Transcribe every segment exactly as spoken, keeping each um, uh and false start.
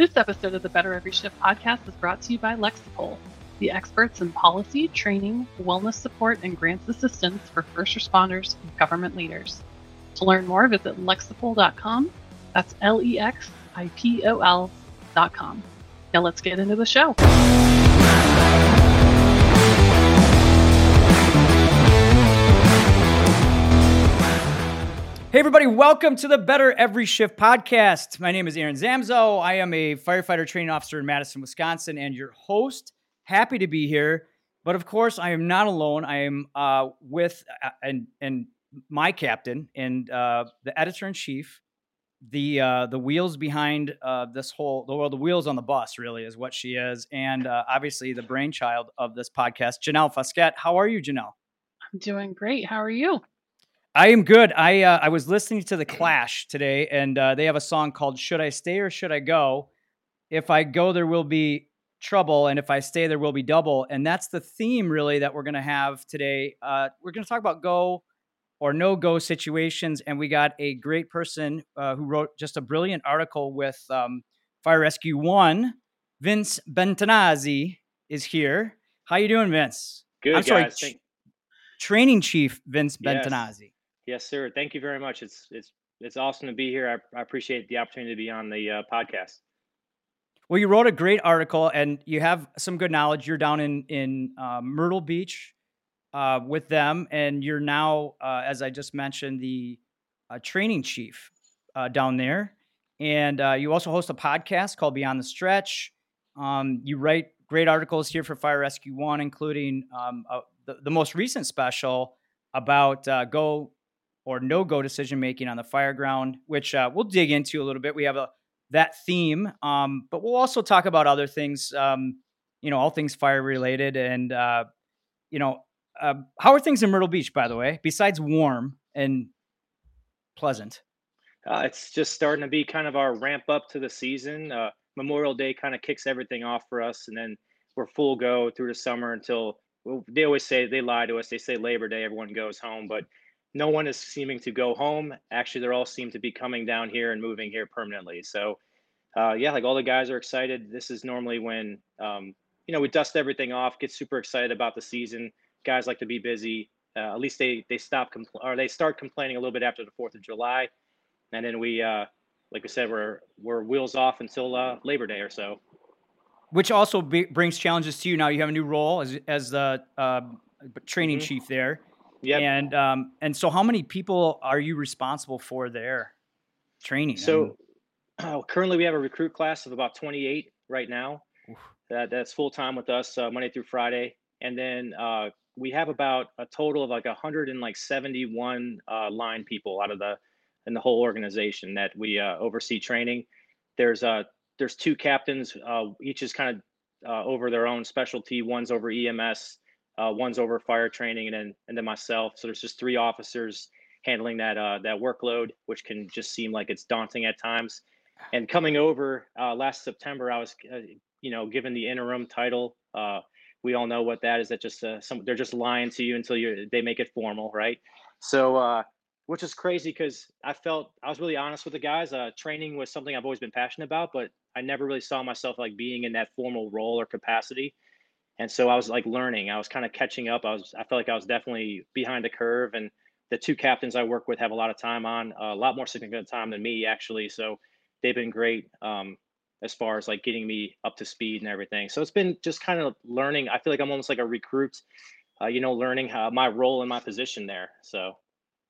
This episode of the Better Every Shift podcast is brought to you by Lexipol, the experts in policy, training, wellness support, and grants assistance for first responders and government leaders. To learn more, visit lexipol dot com. That's L E X I P O L dot com. Now let's get into the show. Hey everybody, welcome to the Better Every Shift podcast. My name is Aaron Zamzow. I am a firefighter training officer in Madison, Wisconsin, and your host. Happy to be here, but of course I am not alone. I am uh, with uh, and and my captain and uh, the editor-in-chief, the uh, the wheels behind uh, this whole, the world, the wheels on the bus really is what she is, and uh, obviously the brainchild of this podcast, Janelle Fasquette. How are you, Janelle? I'm doing great. How are you? I am good. I uh, I was listening to The Clash today, and uh, they have a song called "Should I Stay or Should I Go?" If I go, there will be trouble, and if I stay, there will be double. And that's the theme, really, that we're going to have today. Uh, we're going to talk about go or no-go situations, and we got a great person uh, who wrote just a brilliant article with um, Fire Rescue One. Vince Bettinazzi is here. How you doing, Vince? Good, I'm sorry, guys. Ch- Thank- Training Chief Vince Bettinazzi. Yes. Yes, sir. Thank you very much. It's it's it's awesome to be here. I, I appreciate the opportunity to be on the uh, podcast. Well, you wrote a great article, and you have some good knowledge. You're down in in uh, Myrtle Beach uh, with them, and you're now, uh, as I just mentioned, the uh, training chief uh, down there. And uh, you also host a podcast called Beyond the Stretch. Um, you write great articles here for Fire Rescue One, including um, uh, the, the most recent special about uh, go. or no-go decision-making on the fire ground, which uh, we'll dig into a little bit. We have a, that theme, um, but we'll also talk about other things, um, you know, all things fire-related. And, uh, you know, uh, how are things in Myrtle Beach, by the way, besides warm and pleasant? Uh, it's just starting to be kind of our ramp up to the season. Uh, Memorial Day kind of kicks everything off for us, and then we're full go through the summer until, well, they always say, they lie to us, they say Labor Day, everyone goes home, but no one is seeming to go home. Actually, they're all seem to be coming down here and moving here permanently. So, uh, yeah, like all the guys are excited. This is normally when, um, you know, we dust everything off, get super excited about the season. Guys like to be busy. Uh, at least they they stop compl- or they start complaining a little bit after the fourth of July, and then we, uh, like we said, we're we're wheels off until uh, Labor Day or so. Which also be- brings challenges to you. Now you have a new role as as the uh, training mm-hmm. chief there. Yeah, and um, and so how many people are you responsible for their training? So uh, currently we have a recruit class of about twenty-eight right now. Uh, that's full time with us uh, Monday through Friday, and then uh, we have about a total of like a hundred and like seventy-one uh, line people out of the in the whole organization that we uh, oversee training. There's uh there's two captains. Uh, each is kind of uh, over their own specialty. One's over E M S. Uh, one's over fire training, and then and then myself. So there's just three officers handling that uh, that workload, which can just seem like it's daunting at times. And coming over uh, last September, I was uh, you know given the interim title. Uh, we all know what that is. That just uh, some they're just lying to you until you they make it formal, right? So uh, which is crazy because I felt I was really honest with the guys. Uh, training was something I've always been passionate about, but I never really saw myself like being in that formal role or capacity. And so I was like learning, I was kind of catching up. I was, I felt like I was definitely behind the curve, and the two captains I work with have a lot of time on, a lot more significant time than me actually. So they've been great um, as far as like getting me up to speed and everything. So it's been just kind of learning. I feel like I'm almost like a recruit, uh, you know, learning how my role and my position there. So.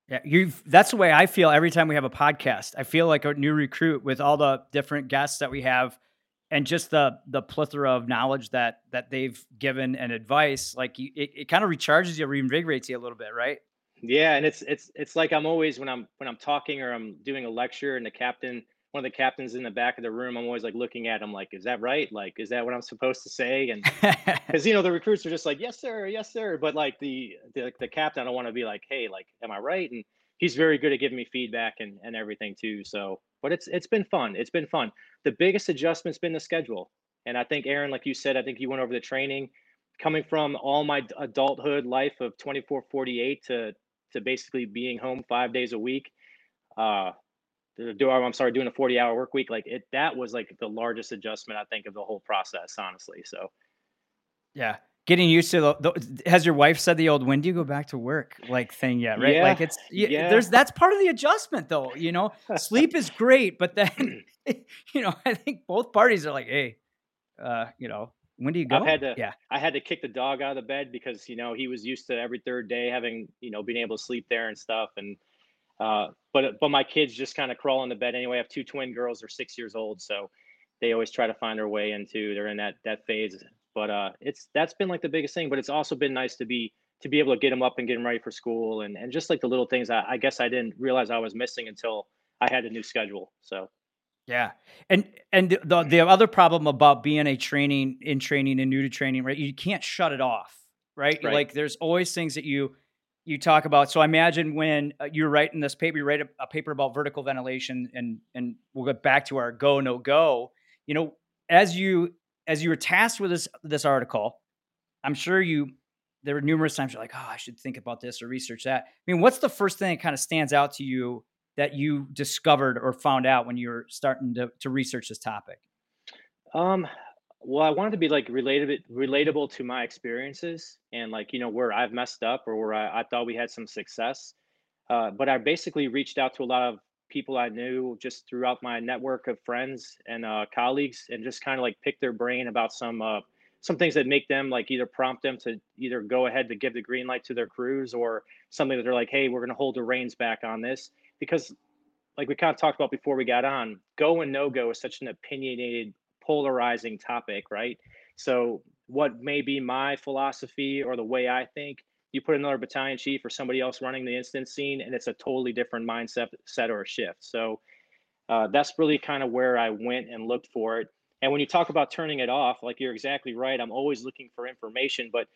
Yeah, you've, that's the way I feel every time we have a podcast. I feel like a new recruit with all the different guests that we have. And just the the plethora of knowledge that that they've given and advice, like you, it, it kind of recharges you, reinvigorates you a little bit, right? Yeah, and it's it's it's like I'm always when I'm when I'm talking or I'm doing a lecture, and the captain, one of the captains in the back of the room, I'm always like looking at him, like, is that right? Like, is that what I'm supposed to say? And because you know the recruits are just like, yes sir, yes sir, but like the the, the captain, I don't want to be like, hey, like, am I right? And he's very good at giving me feedback and and everything too. So. But it's it's been fun. It's been fun. The biggest adjustment's been the schedule. And I think, Aaron, like you said, I think you went over the training. Coming from all my adulthood life of twenty-four forty-eight to to basically being home five days a week, uh, do I'm sorry, doing a forty hour work week. Like it, that was like the largest adjustment, I think, of the whole process, honestly. So. Yeah. Getting used to the, the, has your wife said the old, when do you go back to work, like thing yet? Right. Yeah, like it's, you, yeah. there's, that's part of the adjustment though, you know, sleep is great, but then, you know, I think both parties are like, hey, uh, you know, when do you go? I've had to, yeah. I had to kick the dog out of the bed because, you know, he was used to every third day having, you know, being able to sleep there and stuff. And, uh, but, but my kids just kind of crawl in the bed anyway. I have two twin girls, they're six years old. So they always try to find their way into, they're in that, that phase. But uh, it's that's been like the biggest thing. But it's also been nice to be to be able to get them up and get them ready for school, and, and just like the little things I, I guess I didn't realize I was missing until I had a new schedule. So yeah, and and the the other problem about being a training in training and new to training, right? You can't shut it off, right? right. Like there's always things that you you talk about. So I imagine when you're writing this paper, you write a, a paper about vertical ventilation, and and we'll get back to our go no go. You know, as you As you were tasked with this this article, I'm sure you there were numerous times you're like, oh, I should think about this or research that. I mean, what's the first thing that kind of stands out to you that you discovered or found out when you were starting to, to research this topic? Um, well, I wanted to be like relatable, relatable to my experiences and like, you know, where I've messed up or where I, I thought we had some success. Uh, but I basically reached out to a lot of people I knew just throughout my network of friends and uh, colleagues, and just kind of like pick their brain about some uh, some things that make them like either prompt them to either go ahead to give the green light to their crews, or something that they're like, hey, we're going to hold the reins back on this. Because like we kind of talked about before we got on, go and no-go is such an opinionated, polarizing topic, right? So what may be my philosophy or the way I think, you put another battalion chief or somebody else running the instance scene, and it's a totally different mindset set or a shift. So uh, that's really kind of where I went and looked for it. And when you talk about turning it off, like you're exactly right. I'm always looking for information, but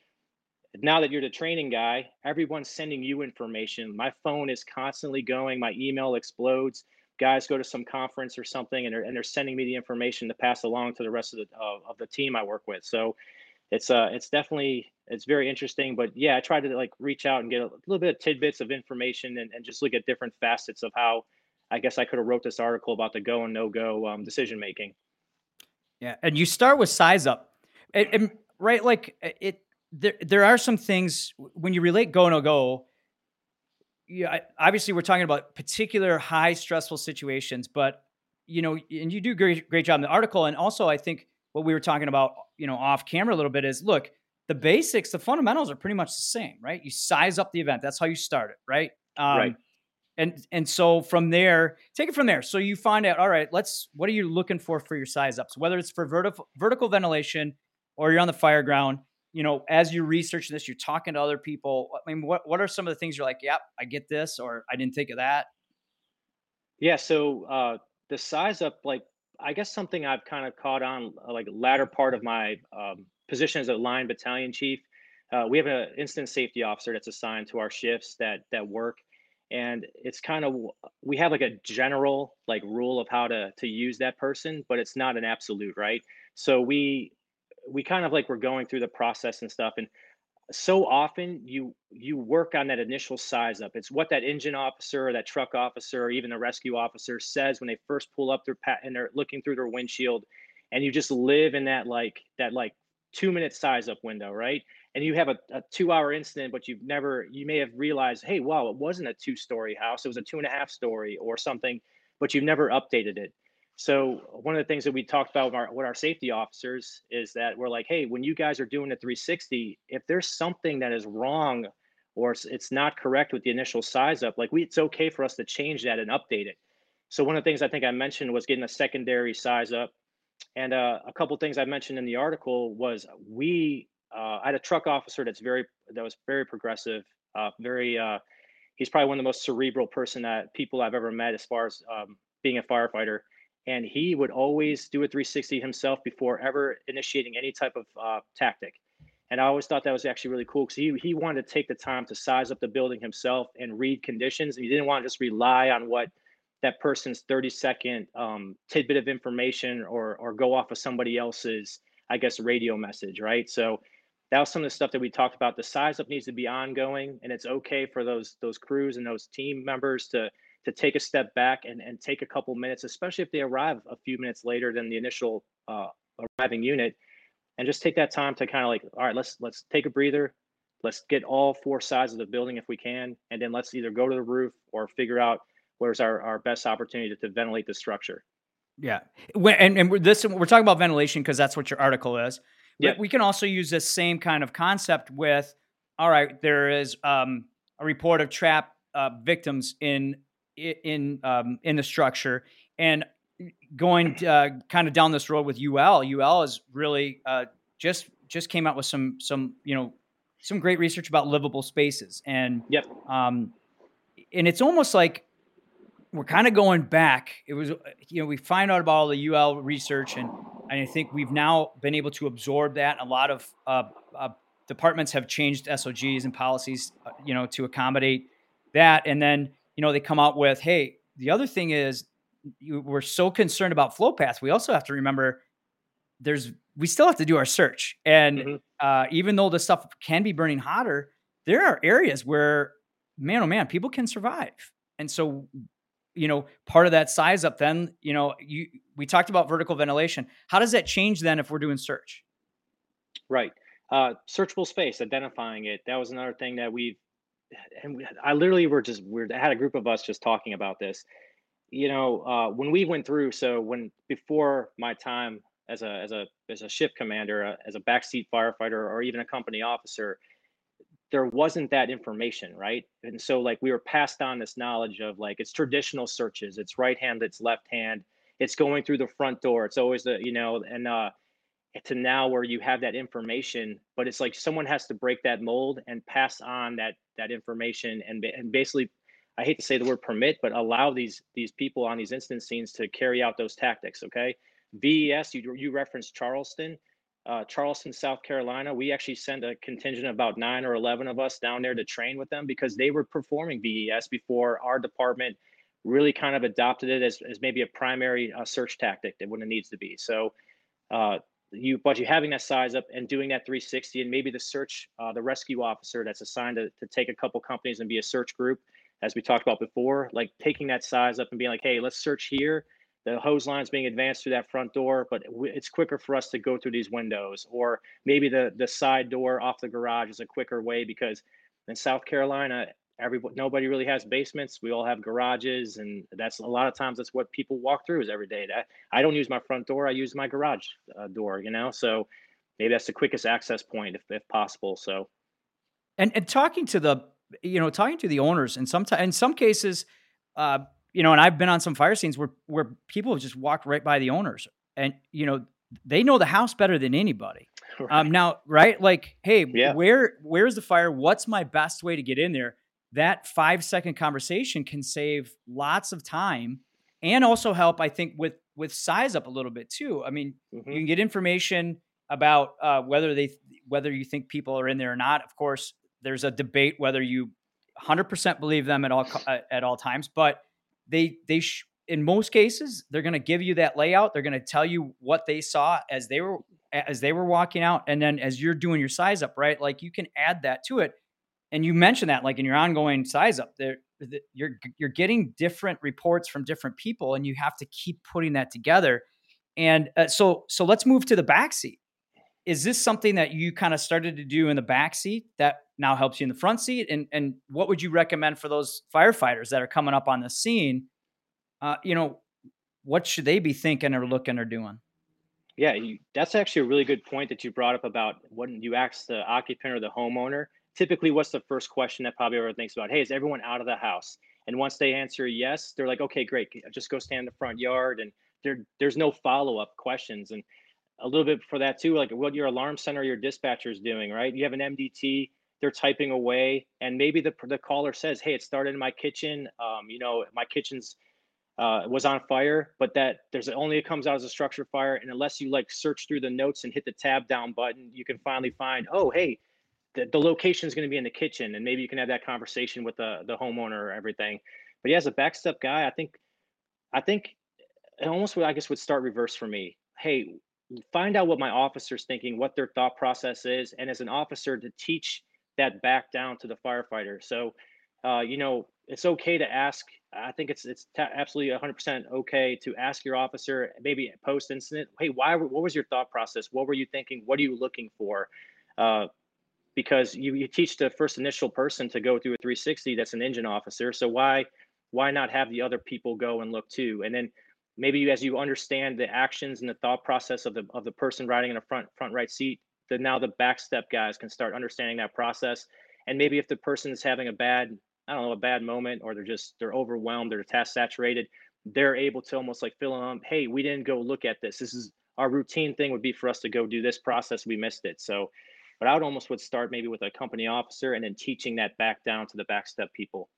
now that you're the training guy, everyone's sending you information. My phone is constantly going. My email explodes. Guys go to some conference or something, and they're, and they're sending me the information to pass along to the rest of the, of, of the team I work with. So it's uh, it's definitely, it's very interesting, but yeah, I try to like reach out and get a little bit of tidbits of information, and, and just look at different facets of how, I guess I could have wrote this article about the go and no go um, decision making. Yeah, and you start with size up, and, and right, like it. There, there are some things when you relate go no go. Yeah, obviously we're talking about particular high stressful situations, but you know, and you do great great job in the article, and also I think what we were talking about, you know, off camera a little bit is look. The basics, the fundamentals are pretty much the same, right? You size up the event. That's how you start it, right? Um, right. And and so from there, take it from there. So you find out, all right, let's, what are you looking for for your size ups? Whether it's for vertical vertical ventilation or you're on the fire ground, you know, as you're researching this, you're talking to other people. I mean, what, what are some of the things you're like, yep, I get this, or I didn't think of that? Yeah, so uh, the size up, like, I guess something I've kind of caught on, like, latter part of my um, position as a line battalion chief. Uh, we have an incident safety officer that's assigned to our shifts that that work. And it's kind of, we have like a general like rule of how to to use that person, but it's not an absolute, right? So we we kind of like we're going through the process and stuff. And so often you you work on that initial size up. It's what that engine officer or that truck officer or even the rescue officer says when they first pull up their pat and they're looking through their windshield, and you just live in that like that like two minute size up window, right? And you have a, a two hour incident, but you've never, you may have realized, hey, wow, it wasn't a two story house. It was a two and a half story or something, but you've never updated it. So one of the things that we talked about with our, with our safety officers is that we're like, hey, when you guys are doing a three sixty, if there's something that is wrong or it's, it's not correct with the initial size up, like we, it's okay for us to change that and update it. So one of the things I think I mentioned was getting a secondary size up. And uh, a couple of things I mentioned in the article was we, uh, I had a truck officer that's very, that was very progressive, uh, very, uh, he's probably one of the most cerebral person that people I've ever met as far as um, being a firefighter. And he would always do a three sixty himself before ever initiating any type of uh, tactic. And I always thought that was actually really cool because he, he wanted to take the time to size up the building himself and read conditions. And he didn't want to just rely on what that person's thirty second um, tidbit of information or or go off of somebody else's, I guess, radio message, right? So that was some of the stuff that we talked about. The size up needs to be ongoing, and it's okay for those those crews and those team members to to take a step back and, and take a couple minutes, especially if they arrive a few minutes later than the initial uh, arriving unit, and just take that time to kind of like, all right, let's let's take a breather. Let's get all four sides of the building if we can, and then let's either go to the roof or figure out where's our, our best opportunity to, to ventilate the structure. Yeah. And, and we're, this, we're talking about ventilation because that's what your article is. But yeah. We can also use this same kind of concept with, all right, there is um, a report of trapped uh, victims in in um, in the structure, and going uh, kind of down this road with U L. U L is really uh, just just came out with some some you know some great research about livable spaces, and yep, um, and it's almost like we're kind of going back. It was you know we find out about all the U L research, and and I think we've now been able to absorb that. A lot of uh, uh, departments have changed S O Gs and policies, uh, you know, to accommodate that, and then. You know, they come out with, hey, the other thing is you, we're so concerned about flow paths. We also have to remember there's, we still have to do our search. And mm-hmm. uh, even though the stuff can be burning hotter, there are areas where, man, oh man, people can survive. And so, you know, part of that size up then, you know, you, we talked about vertical ventilation. How does that change then if we're doing search? Right. Uh, searchable space, identifying it. That was another thing that we've, and we, I literally were just weird. I had a group of us just talking about this, you know, uh, when we went through, so when, before my time as a, as a, as a shift commander, uh, as a backseat firefighter, or even a company officer, there wasn't that information. Right. And so like, we were passed on this knowledge of like, it's traditional searches, it's right hand, it's left hand, it's going through the front door. It's always the, you know, and, uh, to now where you have that information, but it's like someone has to break that mold and pass on that that information and and basically, I hate to say the word permit, but allow these these people on these incident scenes to carry out those tactics. Okay, V E S, you you referenced Charleston, uh, Charleston, South Carolina. We actually sent a contingent of about nine or eleven of us down there to train with them because they were performing V E S before our department really kind of adopted it as as maybe a primary uh, search tactic that when it needs to be. So. Uh, You, but you having that size up and doing that three sixty, and maybe the search, uh, the rescue officer that's assigned to, to take a couple companies and be a search group, as we talked about before, like taking that size up and being like, hey, let's search here. The hose line's being advanced through that front door, but it's quicker for us to go through these windows, or maybe the the side door off the garage is a quicker way because in South Carolina, everybody nobody really has basements. We all have garages, and that's a lot of times that's what people walk through is every day. That I don't use my front door, I use my garage uh, door, you know. So maybe that's the quickest access point if, if possible. So and and talking to the you know talking to the owners, and sometimes in some cases uh you know and I've been on some fire scenes where where people have just walked right by the owners, and you know they know the house better than anybody. Right. Um now right like hey yeah. where where's the fire, what's my best way to get in there? That five second conversation can save lots of time and also help, I think, with, with size up a little bit too. I mean, mm-hmm. you can get information about uh, whether they, whether you think people are in there or not. Of course, there's a debate whether you one hundred percent believe them at all, at all times, but they, they, sh- in most cases, they're going to give you that layout. They're going to tell you what they saw as they were, as they were walking out. And then as you're doing your size up, right? Like you can add that to it. And you mentioned that, like in your ongoing size up, there you're you're getting different reports from different people, and you have to keep putting that together. And uh, so, so let's move to the backseat. Is this something that you kind of started to do in the backseat that now helps you in the front seat? And and what would you recommend for those firefighters that are coming up on the scene? Uh, you know, what should they be thinking or looking or doing? Yeah, you, that's actually a really good point that you brought up about when you ask the occupant or the homeowner. Typically, what's the first question that probably everyone thinks about? Hey, is everyone out of the house? And once they answer yes, they're like, okay, great. Just go stand in the front yard. And there, there's no follow-up questions. And a little bit for that too, like what your alarm center or your dispatcher is doing, right? You have an M D T, they're typing away. And maybe the the caller says, hey, it started in my kitchen. Um, you know, my kitchen's uh, was on fire, but that there's only, it comes out as a structure fire. And unless you like search through the notes and hit the tab down button, you can finally find, oh, hey, The, the location is going to be in the kitchen, and maybe you can have that conversation with the, the homeowner or everything. But yeah, as a backstep guy, I think, I think it almost would, I guess would start reverse for me. Hey, find out what my officer's thinking, what their thought process is. And as an officer to teach that back down to the firefighter. So, uh, you know, it's okay to ask, I think it's it's t- absolutely one hundred percent okay to ask your officer, maybe post incident, hey, why? What was your thought process? What were you thinking? What are you looking for? Uh, because you, you teach the first initial person to go through a three sixty. That's an engine officer. So why why not have the other people go and look too? And then maybe you, as you understand the actions and the thought process of the of the person riding in a front front right seat, then now the back step guys can start understanding that process. And maybe if the person is having a bad I don't know, a bad moment, or they're just, they're overwhelmed, they're task saturated, they're able to almost like fill in, hey, we didn't go look at this. This is our routine thing would be for us to go do this process. We missed it. So, but I would almost would start maybe with a company officer and then teaching that back down to the back step people.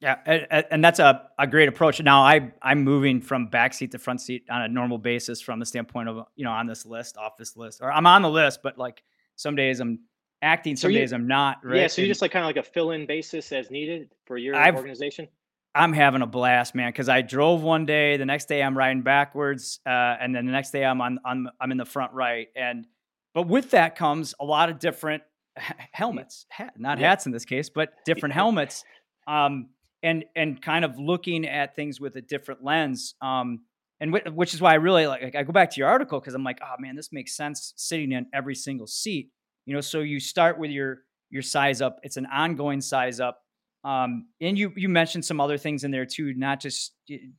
Yeah. And, and that's a, a great approach. Now I, I'm moving from back seat to front seat on a normal basis from the standpoint of, you know, on this list, off this list, or I'm on the list, but like some days I'm acting, some so you, days I'm not, right? Yeah, so you're just like kind of like a fill-in basis as needed for your I've, organization? I'm having a blast, man, because I drove one day, the next day I'm riding backwards, uh, and then the next day I'm on, I'm, I'm in the front right. And but with that comes a lot of different helmets, hat, not yeah. hats in this case, but different helmets, um, and and kind of looking at things with a different lens, um, and w- which is why I really, like, I go back to your article because I'm like, oh, man, this makes sense sitting in every single seat. You know, so you start with your your size up. It's an ongoing size up, um, and you you mentioned some other things in there too. Not just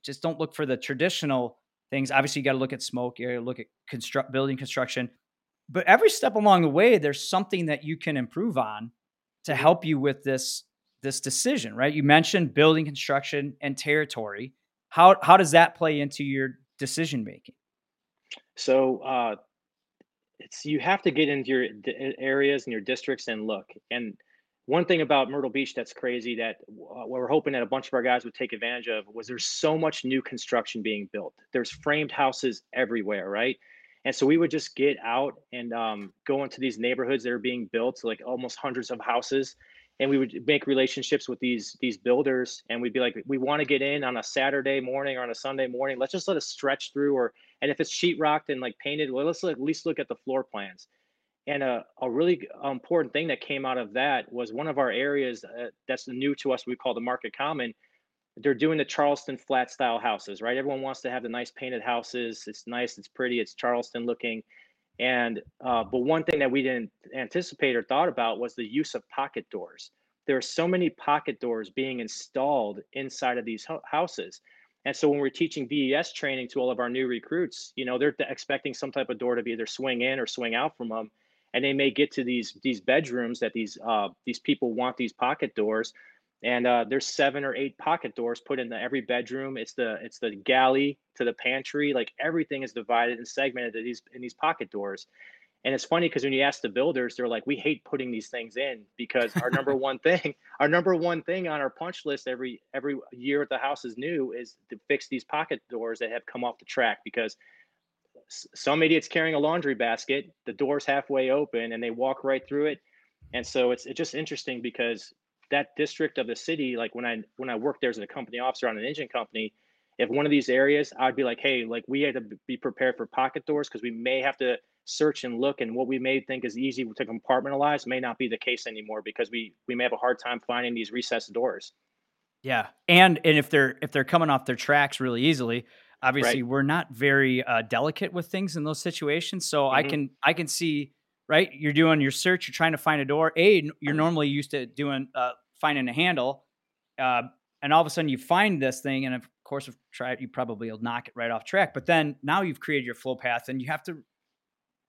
just don't look for the traditional things. Obviously, you got to look at smoke. You got to look at construct building construction. But every step along the way, there's something that you can improve on to help you with this this decision, right? You mentioned building construction and territory. How how does that play into your decision making? So. Uh... It's you have to get into your d- areas and your districts and look. And one thing about Myrtle Beach that's crazy that uh, we're hoping that a bunch of our guys would take advantage of was there's so much new construction being built. There's framed houses everywhere, right? And so we would just get out and um, go into these neighborhoods that are being built, like almost hundreds of houses. And we would make relationships with these these builders, and we'd be like, we want to get in on a Saturday morning or on a Sunday morning. Let's just let us stretch through, or and if it's sheetrocked and like painted, well, let's at least look at the floor plans. And a, a really important thing that came out of that was one of our areas uh, that's new to us. We call the Market Common. They're doing the Charleston flat style houses, right? Everyone wants to have the nice painted houses. It's nice, it's pretty, it's Charleston looking. And, uh, but one thing that we didn't anticipate or thought about was the use of pocket doors. There are so many pocket doors being installed inside of these ho- houses. And so when we're teaching V E S training to all of our new recruits, you know, they're th- expecting some type of door to be either swing in or swing out from them. And they may get to these, these bedrooms that these, uh, these people want these pocket doors. And, uh, there's seven or eight pocket doors put into every bedroom. It's the, it's the galley to the pantry. Like everything is divided and segmented in these, in these pocket doors. And it's funny because when you ask the builders, they're like, we hate putting these things in because our number one thing, our number one thing on our punch list every, every year at the house is new is to fix these pocket doors that have come off the track because s- some idiot's carrying a laundry basket, the door's halfway open and they walk right through it. And so it's, it's just interesting because that district of the city, like when I when I worked there as a company officer on an engine company, if one of these areas, I'd be like, hey, like we had to be prepared for pocket doors because we may have to search and look, and what we may think is easy to compartmentalize may not be the case anymore because we we may have a hard time finding these recessed doors. Yeah, and and if they're if they're coming off their tracks really easily, obviously right. We're not very uh, delicate with things in those situations. So mm-hmm. I can I can see. Right, you're doing your search. You're trying to find a door. A, you're normally used to doing uh, finding a handle, uh, and all of a sudden you find this thing, and of course, if try it, you probably will knock it right off track. But then now you've created your flow path, and you have to.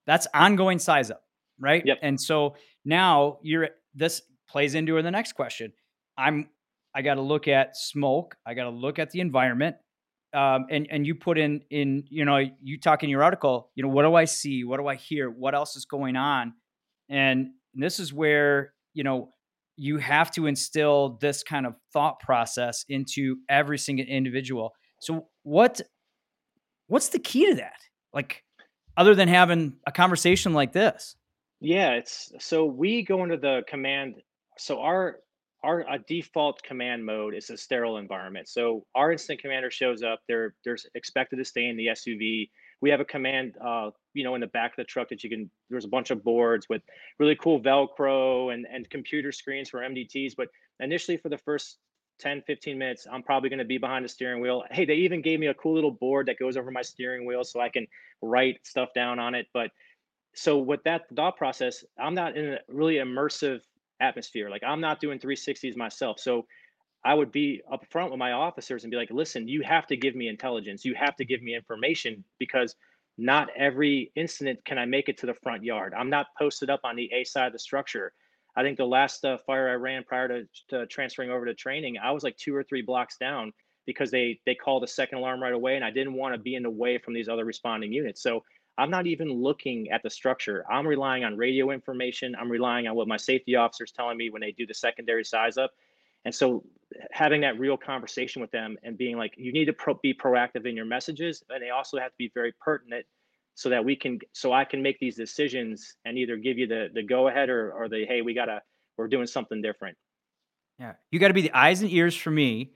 That's ongoing size up, right? Yep. And so now you're this plays into the next question. I'm I got to look at smoke. I got to look at the environment. Um, and, and you put in, in, you know, you talk in your article, you know, what do I see? What do I hear? What else is going on? And this is where, you know, you have to instill this kind of thought process into every single individual. So what, what's the key to that? Like other than having a conversation like this? Yeah, it's, so we go into the command. So our Our, our default command mode is a sterile environment. So our incident commander shows up. They're they're expected to stay in the S U V. We have a command, uh, you know, in the back of the truck that you can. There's a bunch of boards with really cool Velcro and and computer screens for M D Ts. But initially, for the first ten, fifteen minutes, I'm probably going to be behind the steering wheel. Hey, they even gave me a cool little board that goes over my steering wheel so I can write stuff down on it. But so with that thought process, I'm not in a really immersive atmosphere. Like I'm not doing three sixties myself. So I would be up front with my officers and be like, listen, you have to give me intelligence. You have to give me information, because not every incident can I make it to the front yard. I'm not posted up on the A side of the structure. I think the last uh, fire I ran prior to, to transferring over to training, I was like two or three blocks down because they they called a second alarm right away, and I didn't want to be in the way from these other responding units. So I'm not even looking at the structure. I'm relying on radio information. I'm relying on what my safety officer's telling me when they do the secondary size up. And so having that real conversation with them and being like, you need to pro be proactive in your messages, and they also have to be very pertinent so that we can, so I can make these decisions and either give you the the go ahead or, or the, hey, we gotta, we're doing something different. Yeah. You gotta be the eyes and ears for me.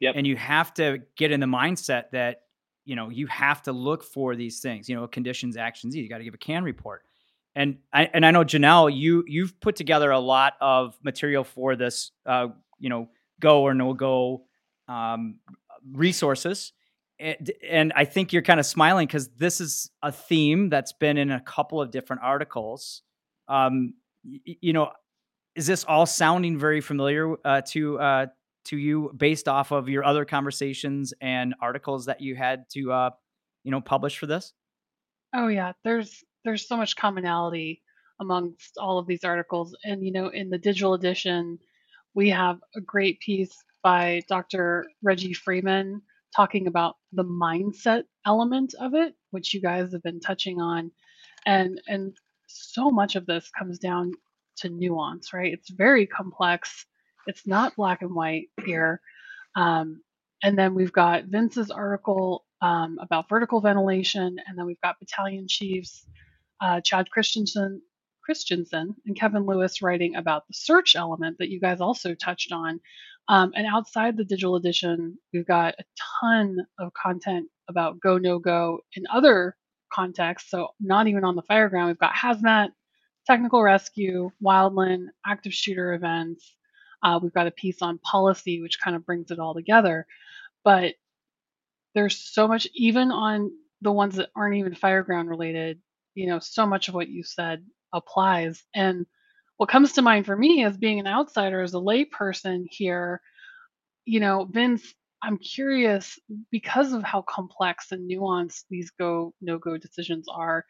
Yep. And you have to get in the mindset that, you know, you have to look for these things, you know, conditions, actions, you got to give a C A N report. And I, and I know Janelle, you, you've put together a lot of material for this, uh, you know, go or no go, um, resources. And, and I think you're kind of smiling because this is a theme that's been in a couple of different articles. Um, y- you know, is this all sounding very familiar uh, to uh, to you based off of your other conversations and articles that you had to, uh, you know, publish for this? Oh yeah, there's there's so much commonality amongst all of these articles, and you know, in the digital edition, we have a great piece by Doctor Reggie Freeman talking about the mindset element of it, which you guys have been touching on. And and so much of this comes down to nuance, right? It's very complex. It's not black and white here. Um, and then we've got Vince's article um, about vertical ventilation. And then we've got battalion chiefs, uh, Chad Christensen, Christensen and Kevin Lewis writing about the search element that you guys also touched on. Um, and outside the digital edition, we've got a ton of content about go, no go in other contexts. So not even on the fire ground, we've got hazmat, technical rescue, wildland, active shooter events. Uh, we've got a piece on policy, which kind of brings it all together. But there's so much, even on the ones that aren't even fire ground related, you know, so much of what you said applies. And what comes to mind for me as being an outsider, as a layperson here, you know, Vince, I'm curious, because of how complex and nuanced these go, no-go decisions are,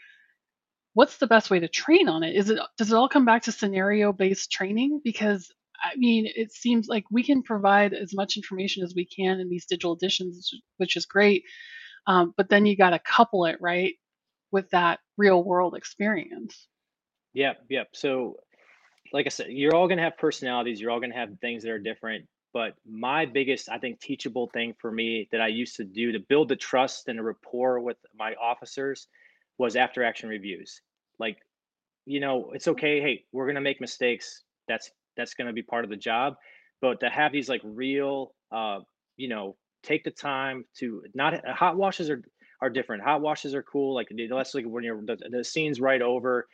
what's the best way to train on it? Is it, does it all come back to scenario-based training? Because, I mean, it seems like we can provide as much information as we can in these digital editions, which is great, um, but then you got to couple it, right, with that real-world experience. Yep, yep. So, like I said, you're all going to have personalities. You're all going to have things that are different. But my biggest, I think, teachable thing for me that I used to do to build the trust and the rapport with my officers was after action reviews. Like, you know, it's okay. Hey, we're going to make mistakes. That's that's going to be part of the job. But to have these like real, uh, you know, take the time to not hot washes are, are different. Hot washes are cool. Like, that's like when you're the, the scene's right over.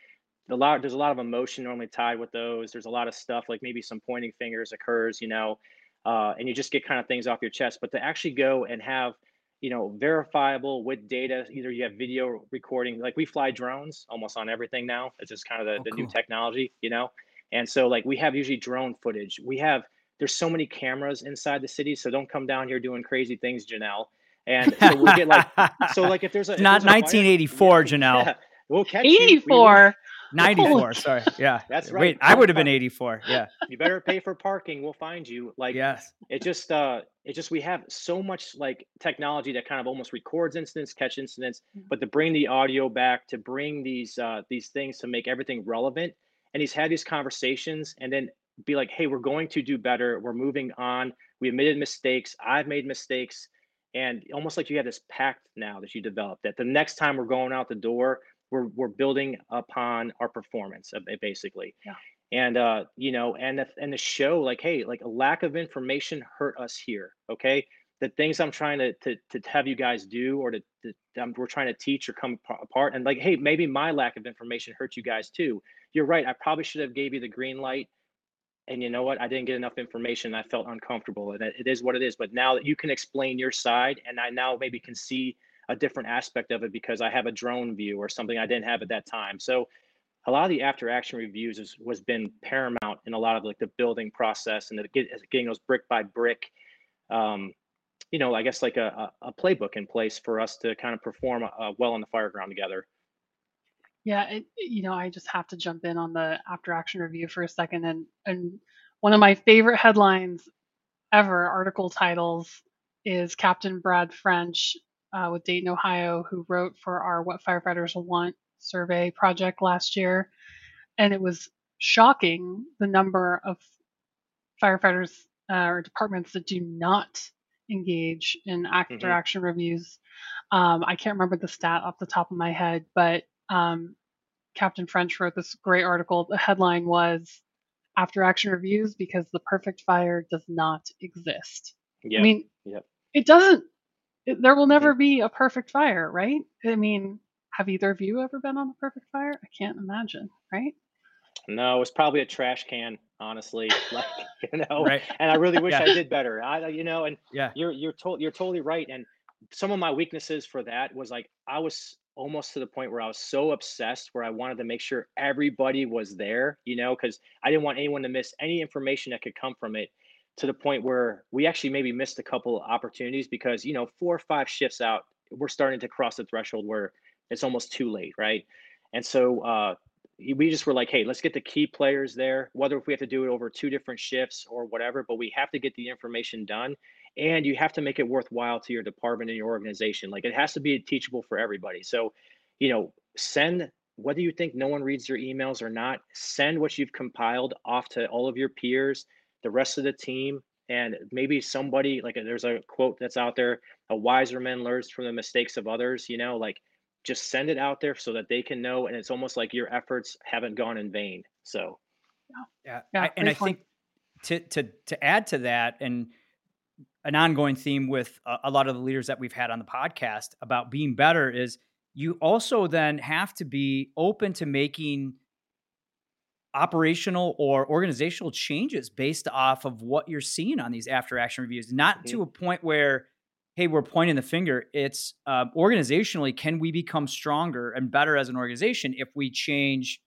A lot, there's a lot of emotion normally tied with those. There's a lot of stuff, like maybe some pointing fingers occurs, you know, uh, and you just get kind of things off your chest. But to actually go and have, you know, verifiable with data, either you have video recording, like we fly drones almost on everything now. It's just kind of the, oh, the cool. new technology, you know. And so like we have usually drone footage. We have, there's so many cameras inside the city. So don't come down here doing crazy things, Janelle. And so we'll get like, so like if there's a- if Not there's nineteen eighty-four, a fire, Janelle. Yeah, we'll catch eighty-four. ninety-four. Sorry. Yeah. That's right. Wait, I would have been eighty-four. Yeah. You better pay for parking. We'll find you. Like, yes. It just, uh, it just, we have so much like technology that kind of almost records incidents, catch incidents, but to bring the audio back, to bring these, uh, these things to make everything relevant. And he's had these conversations and then be like, hey, we're going to do better. We're moving on. We admitted mistakes. I've made mistakes. And almost like you have this pact now that you developed that the next time we're going out the door, We're, we're building upon our performance basically. Yeah. And, uh, you know, and the, and the show like, hey, like a lack of information hurt us here. Okay. The things I'm trying to, to, to have you guys do, or to, to um, we're trying to teach or come apart and like, hey, maybe my lack of information hurt you guys too. You're right. I probably should have gave you the green light. And you know what? I didn't get enough information. I felt uncomfortable, and it is what it is. But now that you can explain your side, and I now maybe can see a different aspect of it because I have a drone view or something I didn't have at that time. So a lot of the after action reviews has, has been paramount in a lot of like the building process and the, getting those brick by brick, um, you know, I guess like a, a playbook in place for us to kind of perform uh, well on the fire ground together. Yeah, it, you know, I just have to jump in on the after action review for a second. And, and one of my favorite headlines ever, article titles, is Captain Brad French uh, with Dayton, Ohio, who wrote for our What Firefighters Want survey project last year. And it was shocking the number of firefighters uh, or departments that do not engage in after mm-hmm. action reviews. Um, I can't remember the stat off the top of my head, but Um, Captain French wrote this great article. The headline was "After Action Reviews Because the Perfect Fire Does Not Exist." Yep. I mean, yep. it doesn't, it, there will never be a perfect fire, right? I mean, have either of you ever been on a perfect fire? I can't imagine, right? No, it was probably a trash can, honestly. Like, you know, right. And I really wish yeah. I did better. I, you know, and yeah. you're, you're told, you're totally right. And some of my weaknesses for that was like, I was almost to the point where I was so obsessed where I wanted to make sure everybody was there, you know, because I didn't want anyone to miss any information that could come from it, to the point where we actually maybe missed a couple of opportunities because, you know, four or five shifts out, we're starting to cross the threshold where it's almost too late. Right. And so uh, we just were like, hey, let's get the key players there, whether if we have to do it over two different shifts or whatever, but we have to get the information done. And you have to make it worthwhile to your department and your organization. Like, it has to be teachable for everybody. So, you know, send, whether you think no one reads your emails or not, send what you've compiled off to all of your peers, the rest of the team, and maybe somebody, like there's a quote that's out there, a wiser man learns from the mistakes of others, you know, like just send it out there so that they can know. And it's almost like your efforts haven't gone in vain. So, yeah. yeah I, and I think to, to, to add to that, and an ongoing theme with a lot of the leaders that we've had on the podcast about being better, is you also then have to be open to making operational or organizational changes based off of what you're seeing on these after action reviews, not mm-hmm. to a point where, hey, we're pointing the finger. It's uh, organizationally, can we become stronger and better as an organization if we change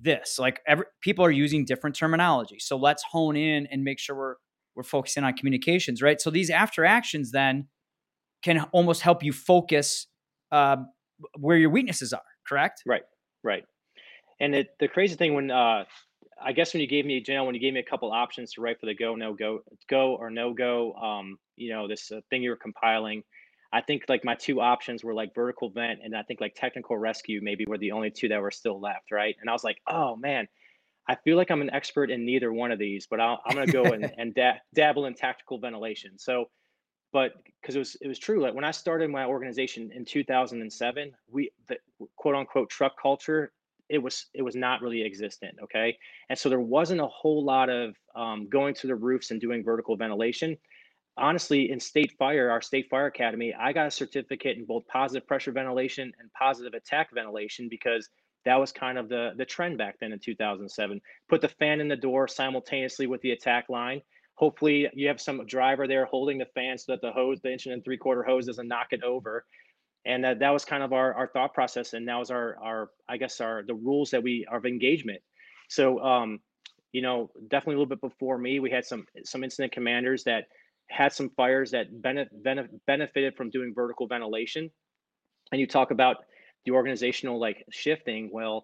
this? Like, every, people are using different terminology. So let's hone in and make sure we're, We're focusing on communications, right? So these after actions then can almost help you focus uh, where your weaknesses are, correct? Right, right. And it, the crazy thing when, uh, I guess when you gave me, Janelle, when you gave me a couple options to write for the go, no go, go or no go, um, you know, this uh, thing you were compiling, I think like my two options were like vertical vent and I think like technical rescue maybe were the only two that were still left, right? And I was like, oh man, I feel like I'm an expert in neither one of these, but I'll, I'm going to go and, and da- dabble in tactical ventilation. So, but because it was it was true, like when I started my organization in two thousand seven, we the quote unquote truck culture, it was it was not really existent, okay? And so there wasn't a whole lot of um, going to the roofs and doing vertical ventilation. Honestly, in State Fire, our State Fire Academy, I got a certificate in both positive pressure ventilation and positive attack ventilation because that was kind of the, the trend back then in two thousand seven. Put the fan in the door simultaneously with the attack line. Hopefully you have some driver there holding the fan so that the hose, the inch and three quarter hose, doesn't knock it over. And that, that was kind of our, our thought process. And that was our, our I guess, our the rules that we, of engagement. So, um, you know, definitely a little bit before me, we had some some incident commanders that had some fires that bene- bene- benefited from doing vertical ventilation. And you talk about the organizational like shifting. Well,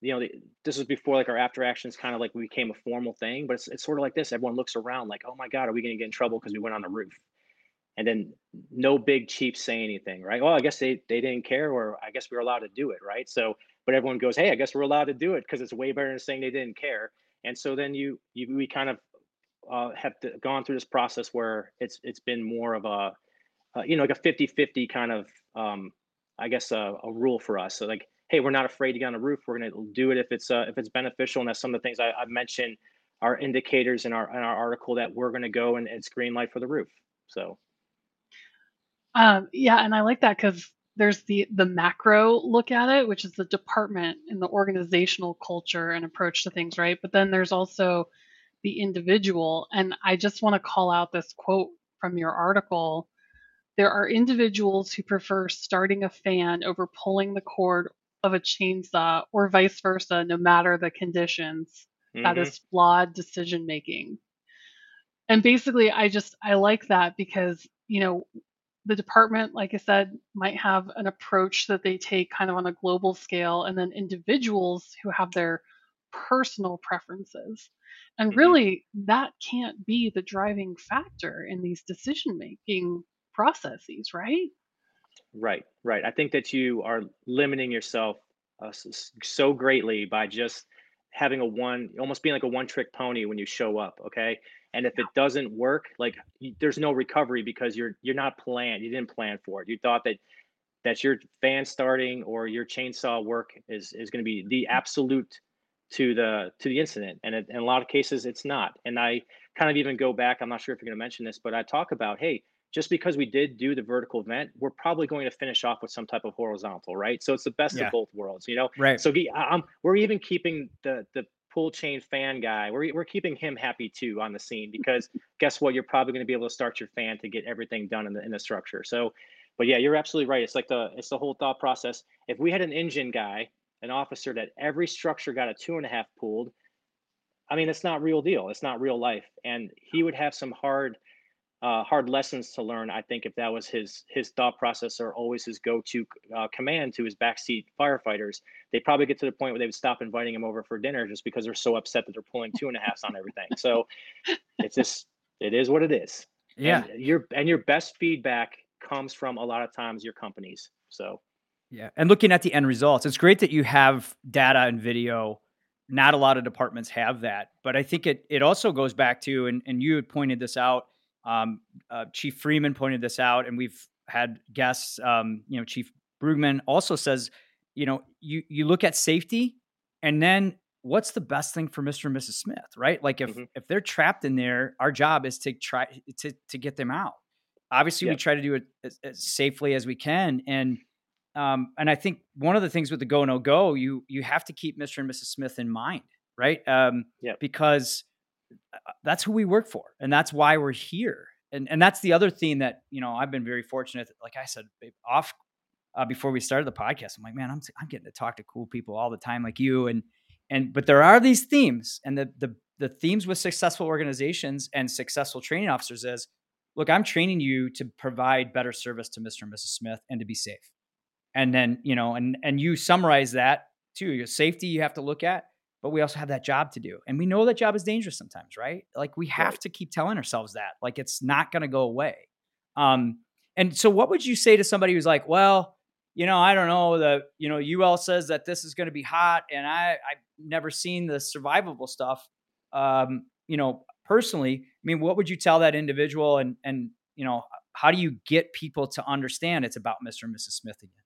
you know, the, this was before like our after actions kind of like we became a formal thing, but it's, it's sort of like this. Everyone looks around like, oh my God, are we going to get in trouble because we went on the roof? And then no big chiefs say anything, right? Well, I guess they, they didn't care, or I guess we were allowed to do it, right? So, but everyone goes, hey, I guess we're allowed to do it because it's way better than saying they didn't care. And so then you, you we kind of uh, have to, gone through this process where it's it's been more of a, uh, you know, like a fifty-fifty kind of, um, I guess a, a rule for us. So like, hey, we're not afraid to get on the roof. We're going to do it if it's uh, if it's beneficial. And that's some of the things I, I mentioned are indicators in our in our article that we're going to go and it's green light for the roof. So, um, yeah, and I like that because there's the the macro look at it, which is the department and the organizational culture and approach to things, right? But then there's also the individual. And I just want to call out this quote from your article. There are individuals who prefer starting a fan over pulling the cord of a chainsaw, or vice versa, no matter the conditions. Mm-hmm. That is flawed decision making. And basically, I just, I like that because, you know, the department, like I said, might have an approach that they take kind of on a global scale, and then individuals who have their personal preferences. And mm-hmm. really, that can't be the driving factor in these decision-making processes, right? Right, right. I think that you are limiting yourself uh, so greatly by just having a one, almost being like a one-trick pony when you show up, okay? And if it doesn't work, like there's no recovery because you're you're not planned. You didn't plan for it. You thought that that your fan starting or your chainsaw work is is going to be the absolute to the to the incident. And it, in a lot of cases, it's not. And I kind of even go back. I'm not sure if you're going to mention this, but I talk about, hey, just because we did do the vertical vent, we're probably going to finish off with some type of horizontal, right? So it's the best yeah. of both worlds, you know. Right. So um, we're even keeping the the. pool chain fan guy. We're we're keeping him happy too on the scene because guess what? You're probably going to be able to start your fan to get everything done in the in the structure. So, but yeah, you're absolutely right. It's like the it's the whole thought process. If we had an engine guy, an officer that every structure got a two and a half pooled, I mean, it's not real deal. It's not real life, and he would have some hard uh, hard lessons to learn. I think if that was his his thought process or always his go to uh, command to his backseat firefighters, they probably get to the point where they would stop inviting him over for dinner just because they're so upset that they're pulling two and a halves on everything. So it's just, it is what it is. Yeah. And your, and your best feedback comes from a lot of times your companies. So. Yeah. And looking at the end results, it's great that you have data and video. Not a lot of departments have that, but I think it, it also goes back to, and, and you had pointed this out, um, uh, Chief Freeman pointed this out, and we've had guests, um, you know, Chief Brugman also says, you know, you, you look at safety and then what's the best thing for Mister and Missus Smith, right? Like if, mm-hmm. if they're trapped in there, our job is to try to, to get them out. Obviously yeah. we try to do it as, as safely as we can. And, um, and I think one of the things with the go, no go, you, you have to keep Mister and Missus Smith in mind, right? Um, yeah. because that's who we work for and that's why we're here. And, and that's the other thing that, you know, I've been very fortunate. Like I said, off, Uh, before we started the podcast, I'm like, man, I'm I'm getting to talk to cool people all the time, like you, and and but there are these themes, and the the the themes with successful organizations and successful training officers is, look, I'm training you to provide better service to Mister and Missus Smith and to be safe, and then you know, and and you summarize that too. Your safety you have to look at, but we also have that job to do, and we know that job is dangerous sometimes, right? Like we have right. to keep telling ourselves that, like it's not going to go away. Um, and so, what would you say to somebody who's like, well, you know, I don't know, the, you know, U L says that this is going to be hot and I, I've never seen the survivable stuff, um, you know, personally, I mean, what would you tell that individual and, and, you know, how do you get people to understand it's about Mister and Missus Smith again?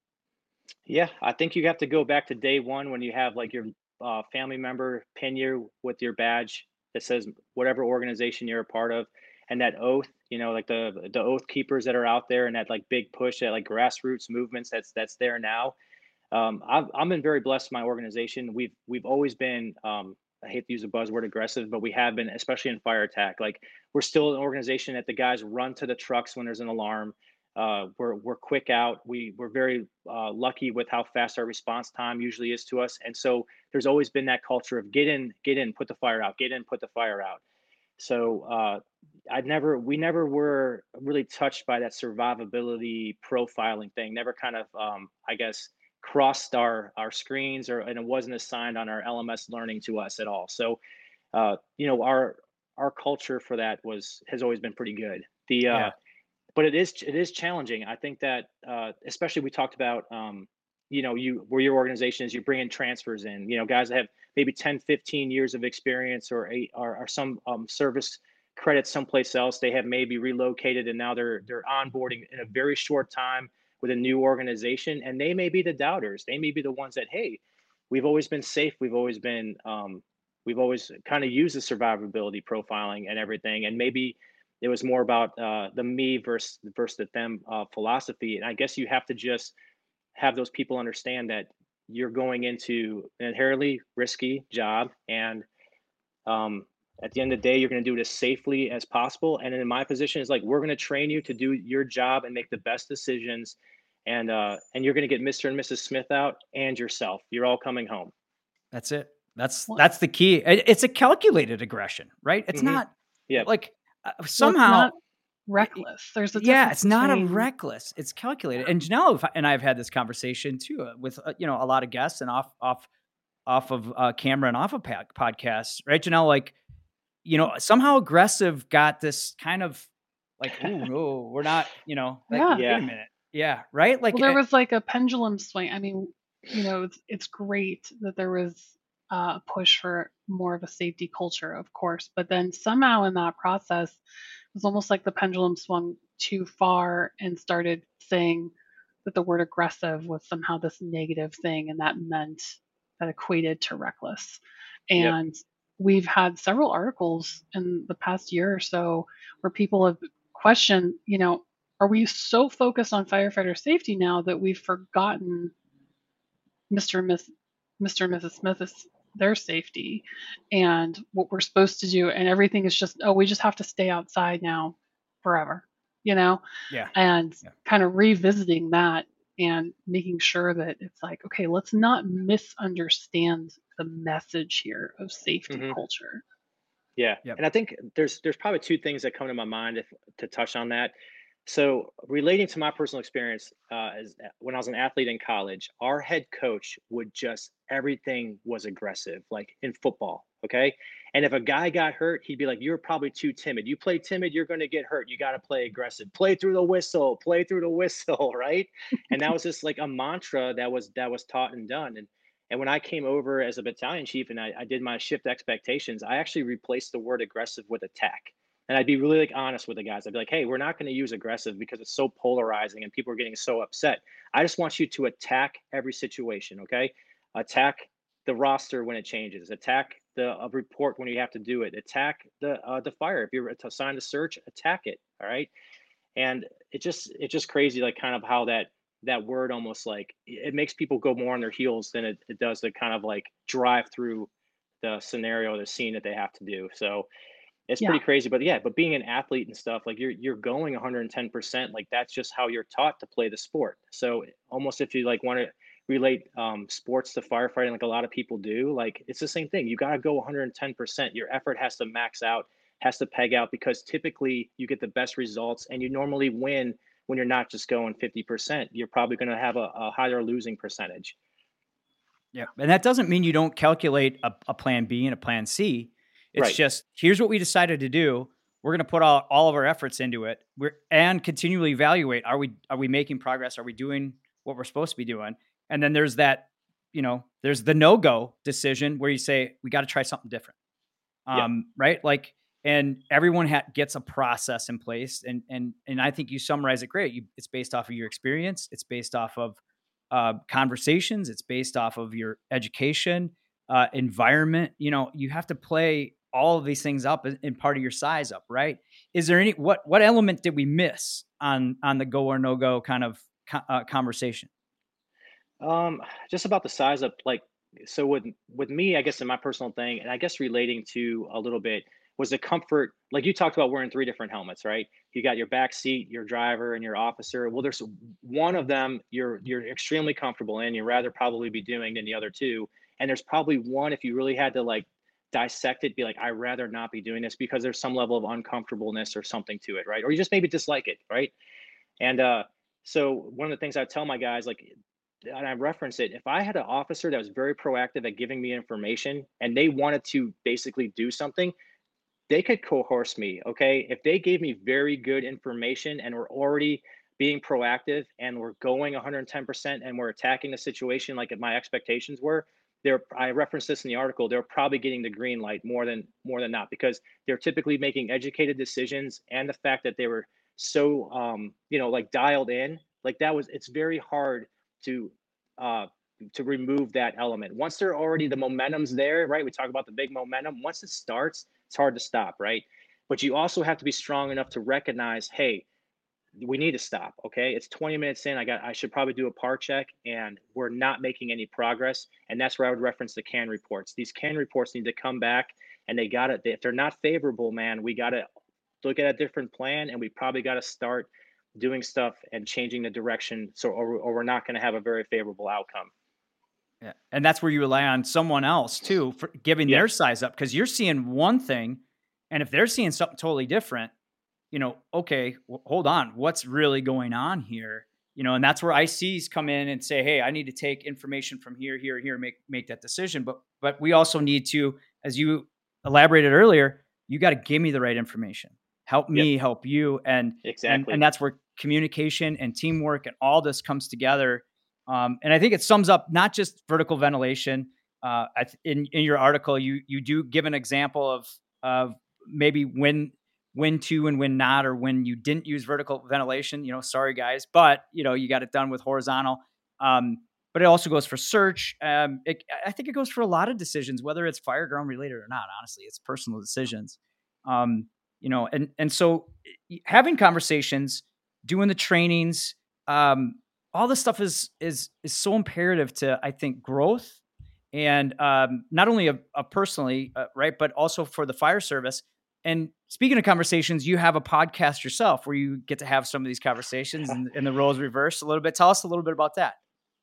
Yeah, I think you have to go back to day one when you have like your uh, family member pin you with your badge that says whatever organization you're a part of. And that oath, you know, like the the oath keepers that are out there and that like big push at like grassroots movements that's that's there now. Um, I've, I've been very blessed in my organization. We've we've always been, um, I hate to use the buzzword aggressive, but we have been, especially in fire attack. Like we're still an organization that the guys run to the trucks when there's an alarm. Uh, we're we're quick out. We, we're very uh, lucky with how fast our response time usually is to us. And so there's always been that culture of get in, get in, put the fire out, get in, put the fire out. So uh, I'd never, we never were really touched by that survivability profiling thing. Never kind of, um, I guess, crossed our our screens, or and it wasn't assigned on our L M S learning to us at all. So, uh, you know, our our culture for that was has always been pretty good. The, uh, yeah. but it is it is challenging. I think that uh, especially we talked about, um, you know, you where your organization is, you bring in transfers in, you know, guys that have maybe ten, fifteen years of experience or a, or, or some um, service credit someplace else. They have maybe relocated and now they're they're onboarding in a very short time with a new organization. And they may be the doubters. They may be the ones that, hey, we've always been safe. We've always been, um, we've always kind of used the survivability profiling and everything. And maybe it was more about uh, the me versus, versus the them uh, philosophy. And I guess you have to just have those people understand that you're going into an inherently risky job, and um, At the end of the day, you're going to do it as safely as possible. And in my position, it's like, we're going to train you to do your job and make the best decisions. And uh, and you're going to get Mister and Missus Smith out and yourself. You're all coming home. That's it. That's that's the key. It's a calculated aggression, right? It's mm-hmm. not yeah. like uh, somehow well, it's not reckless. There's a yeah, it's not between... a reckless. It's calculated. And Janelle and I have had this conversation too uh, with uh, you know a lot of guests and off off off of uh, camera and off of pa- podcasts, right? Janelle, like. You know, somehow aggressive got this kind of like, oh no, we're not, you know, like, yeah. wait a minute. Yeah. Right. Like well, there it, was like a pendulum swing. I mean, you know, it's, it's great that there was a push for more of a safety culture, of course, but then somehow in that process, it was almost like the pendulum swung too far and started saying that the word aggressive was somehow this negative thing. And that meant that equated to reckless. And yep. We've had several articles in the past year or so where people have questioned, you know, are we so focused on firefighter safety now that we've forgotten Mister and Miss, Mister and Missus Smith's their safety and what we're supposed to do, and everything is just, oh, we just have to stay outside now forever, you know? Yeah. And yeah. kind of revisiting that and making sure that it's like, okay, let's not misunderstand the message here of safety mm-hmm. culture. Yeah. Yep. And I think there's, there's probably two things that come to my mind if, to touch on that. So relating to my personal experience, uh, as, when I was an athlete in college, our head coach would just, everything was aggressive, like in football. Okay. And if a guy got hurt, he'd be like, you're probably too timid. You play timid, you're going to get hurt. You got to play aggressive, play through the whistle, play through the whistle. Right. And that was just like a mantra that was, that was taught and done. And, And when I came over as a battalion chief and I, I did my shift expectations, I actually replaced the word aggressive with attack. And I'd be really like honest with the guys. I'd be like, hey, we're not going to use aggressive because it's so polarizing and people are getting so upset. I just want you to attack every situation, okay? Attack the roster when it changes. Attack the uh, report when you have to do it. Attack the uh, the fire. If you're assigned to search, attack it, all right? And it just it's just crazy, like kind of how that, that word almost like it makes people go more on their heels than it, it does to kind of like drive through the scenario, the scene that they have to do. So it's yeah. pretty crazy, but yeah, but being an athlete and stuff, like you're, you're going one hundred ten percent. Like that's just how you're taught to play the sport. So almost if you like want to relate um, sports to firefighting, like a lot of people do, like it's the same thing. You got to go one hundred ten percent. Your effort has to max out, has to peg out, because typically you get the best results and you normally win when you're not just going fifty percent, you're probably going to have a, a higher losing percentage. Yeah. And that doesn't mean you don't calculate a, a plan B and a plan C. It's right. just, here's what we decided to do. We're going to put all, all of our efforts into it. We're and continually evaluate. Are we, are we making progress? Are we doing what we're supposed to be doing? And then there's that, you know, there's the no-go decision where you say, we got to try something different. Um, yeah. Right. Like, And everyone ha- gets a process in place. And and and I think you summarize it great. You, it's based off of your experience. It's based off of uh, conversations. It's based off of your education, uh, environment. You know, you have to play all of these things up in, in part of your size up, right? Is there any, what what element did we miss on, on the go or no go kind of co- uh, conversation? Um, just about the size up. Like, so with, with me, I guess in my personal thing, and I guess relating to a little bit, was the comfort, like you talked about wearing three different helmets, right? You got your back seat, your driver, and your officer. Well, there's one of them you're you're extremely comfortable in, you'd rather probably be doing than the other two. And there's probably one, if you really had to like dissect it, be like, I'd rather not be doing this because there's some level of uncomfortableness or something to it, right? Or you just maybe dislike it, right? And uh, so one of the things I tell my guys, like, and I reference it, if I had an officer that was very proactive at giving me information and they wanted to basically do something, they could coerce me, okay? If they gave me very good information and we're already being proactive and we're going one hundred ten percent and we're attacking the situation like my expectations were, they're, I referenced this in the article, they're probably getting the green light more than more than not, because they're typically making educated decisions, and the fact that they were so, um, you know, like dialed in, like that was, it's very hard to, uh, to remove that element. Once they're already, the momentum's there, right? We talk about the big momentum. Once it starts, it's hard to stop, right? But you also have to be strong enough to recognize, hey, we need to stop. Okay. It's twenty minutes in. I got, I should probably do a par check, and we're not making any progress. And that's where I would reference the C A N reports. These C A N reports need to come back, and they got it. If they're not favorable, man, we got to look at a different plan, and we probably got to start doing stuff and changing the direction. So, or, or we're not going to have a very favorable outcome. Yeah. And that's where you rely on someone else too, for giving yeah. their size up. Cause you're seeing one thing, and if they're seeing something totally different, you know, okay, well, hold on, what's really going on here? You know, and that's where I Cs come in and say, hey, I need to take information from here, here, here, make, make that decision. But, but we also need to, as you elaborated earlier, you got to give me the right information, help me yep. help you. And, exactly. and, and that's where communication and teamwork and all this comes together. Um, and I think it sums up not just vertical ventilation. Uh, in, in your article, you, you do give an example of, of maybe when, when to and when not, or when you didn't use vertical ventilation, you know, sorry guys, but you know, you got it done with horizontal. Um, but it also goes for search. Um, it, I think it goes for a lot of decisions, whether it's fire ground related or not, honestly, it's personal decisions. Um, you know, and, and so having conversations, doing the trainings, um, all this stuff is, is, is so imperative to, I think, growth, and um, not only a, a personally, uh, right, but also for the fire service. And speaking of conversations, you have a podcast yourself where you get to have some of these conversations, and, and the roles reversed a little bit. Tell us a little bit about that.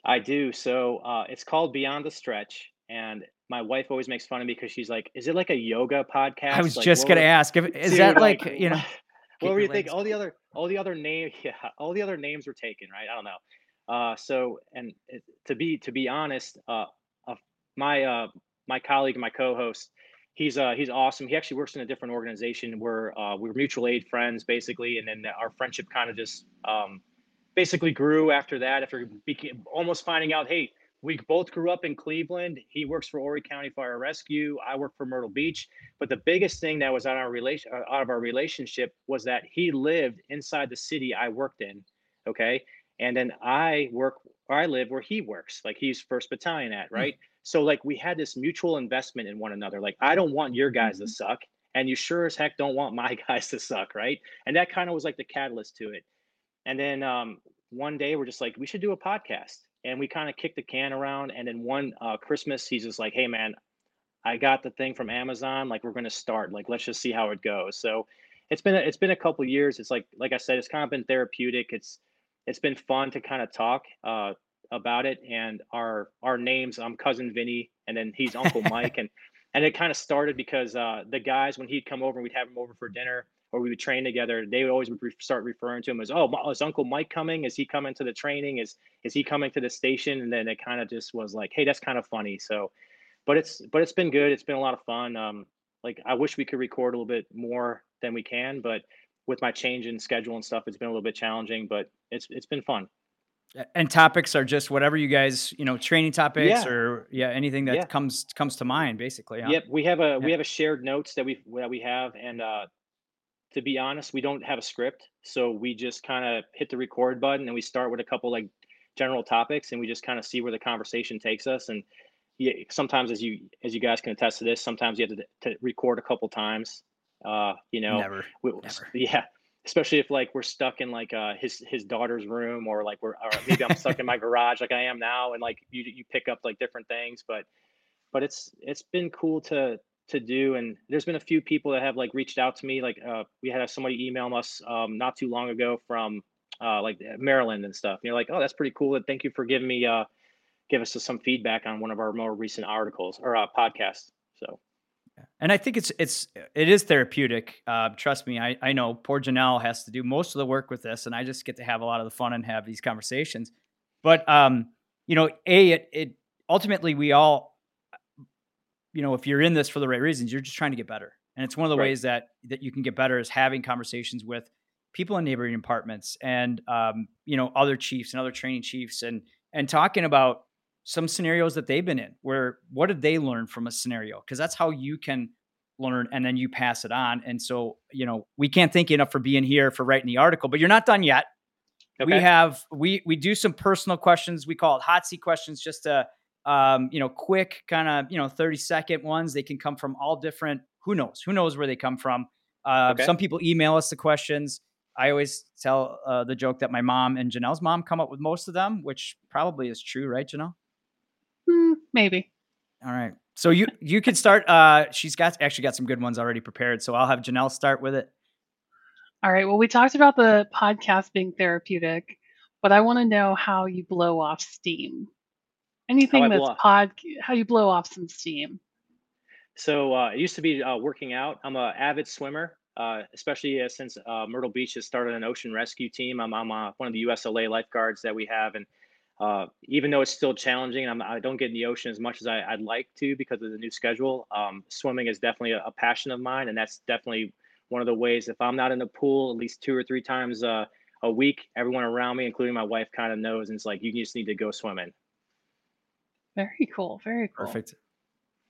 I do. So uh, it's called Beyond the Stretch. And my wife always makes fun of me because she's like, is it like a yoga podcast? I was like, just going to ask, if, is dude, that like, like, you know, what were you thinking? All the other, all the other names. Yeah. All the other names were taken. Right. I don't know. Uh, so, and it, to be, to be honest, uh, uh, my, uh, my colleague, my co-host, He's uh he's awesome. He actually works in a different organization where uh, we were mutual aid friends, basically, and then our friendship kind of just um, basically grew after that. After became, almost finding out, hey, we both grew up in Cleveland. He works for Horry County Fire Rescue. I work for Myrtle Beach. But the biggest thing that was out of our relation out of our relationship was that he lived inside the city I worked in, okay, and then I work or I live where he works. Like he's first battalion at, right. Mm-hmm. So like we had this mutual investment in one another. Like, I don't want your guys to suck, and you sure as heck don't want my guys to suck, right? And that kind of was like the catalyst to it. And then um, one day we're just like, we should do a podcast. And we kind of kicked the can around. And then one uh, Christmas, he's just like, hey man, I got the thing from Amazon. Like, we're going to start, like, let's just see how it goes. So it's been, a, it's been a couple of years. It's like, like I said, it's kind of been therapeutic. It's, it's been fun to kind of talk, uh, about it. And our our names, I'm cousin Vinny, and then he's Uncle Mike, and and it kind of started because uh the guys, when he'd come over and we'd have him over for dinner or we would train together, they would always re- start referring to him as, oh, is Uncle Mike coming? Is he coming to the training? Is is he coming to the station? And then it kind of just was like, hey, that's kind of funny. So but it's but it's been good. It's been a lot of fun. Um like, I wish we could record a little bit more than we can, but with my change in schedule and stuff, it's been a little bit challenging, but it's it's been fun. And topics are just whatever you guys, you know, training topics yeah. or yeah, anything that yeah. comes, comes to mind, basically. Huh? Yep. We have a, yeah. we have a shared notes that we, that we have. And, uh, to be honest, we don't have a script. So we just kind of hit the record button, and we start with a couple like general topics, and we just kind of see where the conversation takes us. And yeah, sometimes, as you, as you guys can attest to this, sometimes you have to, to record a couple times, uh, you know, Never. We, Never. yeah. Especially if like we're stuck in like uh, his his daughter's room, or like we're or maybe I'm stuck in my garage like I am now, and like you you pick up like different things, but but it's it's been cool to to do. And there's been a few people that have like reached out to me, like uh, we had somebody email us um, not too long ago from uh, like Maryland and stuff. And you're like, oh, that's pretty cool, and thank you for giving me uh, give us some feedback on one of our more recent articles or uh, podcasts. So. And I think it's, it's, it is therapeutic. Uh, trust me. I, I know poor Janelle has to do most of the work with this, and I just get to have a lot of the fun and have these conversations. But, um, you know, a, it, it ultimately we all, you know, if you're in this for the right reasons, you're just trying to get better. And it's one of the right. ways that, that you can get better is having conversations with people in neighboring departments and, um, you know, other chiefs and other training chiefs, and, and talking about some scenarios that they've been in, where what did they learn from a scenario? Because that's how you can learn, and then you pass it on. And so, you know, we can't thank you enough for being here, for writing the article, but you're not done yet. Okay. We have, we, we do some personal questions. We call it hot seat questions, just a, um, you know, quick kind of, you know, thirty second ones. They can come from all different, who knows, who knows where they come from. Uh, okay. Some people email us the questions. I always tell uh, the joke that my mom and Janelle's mom come up with most of them, which probably is true, right, Janelle? Mm, maybe. All right. So you you could start. Uh, she's got actually got some good ones already prepared, so I'll have Janelle start with it. All right. Well, we talked about the podcast being therapeutic, but I want to know how you blow off steam. Anything that's pod, how you blow off some steam. So uh, it used to be uh, working out. I'm an avid swimmer, uh, especially uh, since uh, Myrtle Beach has started an ocean rescue team. I'm, I'm uh, one of the U S L A lifeguards that we have. And uh, even though it's still challenging, I'm, I don't get in the ocean as much as I, I'd like to because of the new schedule. Um, swimming is definitely a, a passion of mine. And that's definitely one of the ways, if I'm not in the pool at least two or three times uh, a week, everyone around me, including my wife, kind of knows. And it's like, you just need to go swimming. Very cool. Very cool. Perfect.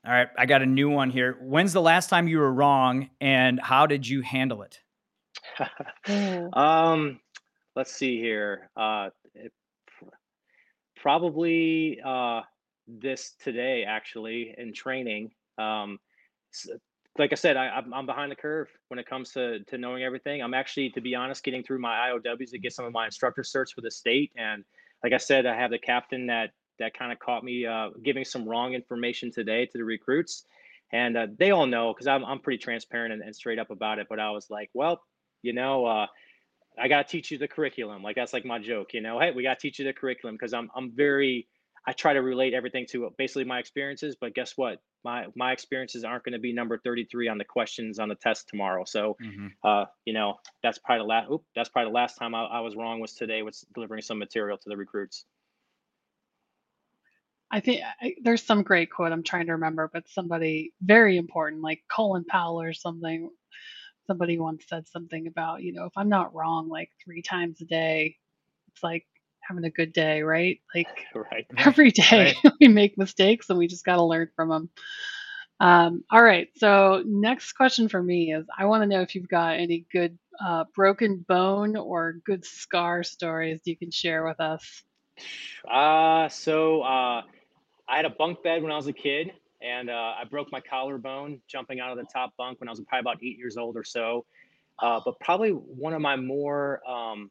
All right. I got a new one here. When's the last time you were wrong and how did you handle it? um, let's see here. Uh, it, probably uh, this today, actually, in training. Um, like I said, I, I'm behind the curve when it comes to, to knowing everything. I'm actually, to be honest, getting through my I O Ws to get some of my instructor certs for the state. And like I said, I have the captain that that kind of caught me uh, giving some wrong information today to the recruits. And uh, they all know, because I'm I'm pretty transparent and, and straight up about it. But I was like, well, you know, uh, I got to teach you the curriculum. Like, that's like my joke, you know, hey, we got to teach you the curriculum, because I'm I'm very, I try to relate everything to basically my experiences. But guess what? My my experiences aren't going to be number thirty-three on the questions on the test tomorrow. So, mm-hmm. uh, you know, that's probably the last, oop, that's probably the last time I, I was wrong was today was delivering some material to the recruits. I think I, there's some great quote I'm trying to remember, but somebody very important, like Colin Powell or something, somebody once said something about, you know, if I'm not wrong like three times a day, it's like having a good day, right? Like right. every day right. we make mistakes and we just got to learn from them. Um, all right. So next question for me is, I want to know if you've got any good uh, broken bone or good scar stories you can share with us. Uh, so, uh, I had a bunk bed when I was a kid, and uh, I broke my collarbone jumping out of the top bunk when I was probably about eight years old or so. Uh, but probably one of my more, um,